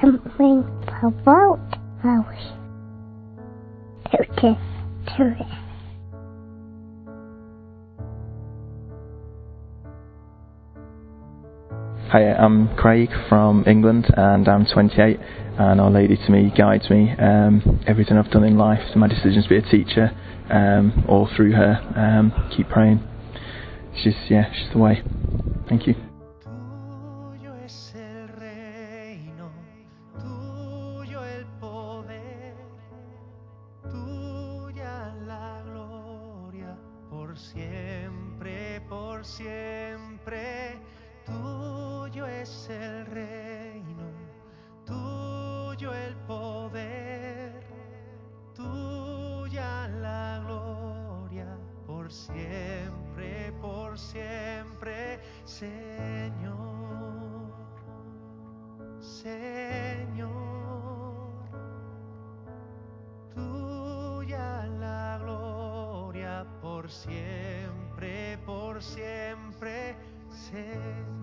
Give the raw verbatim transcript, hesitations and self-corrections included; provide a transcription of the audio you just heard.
something about how we do this to it. Hi, I'm Craig from England and I'm twenty-eight, and Our Lady to me guides me. Um, everything I've done in life, my decisions to be a teacher, um, all through her. Um, keep praying. She's, yeah, she's the way. Thank you. Siempre, por siempre, Señor.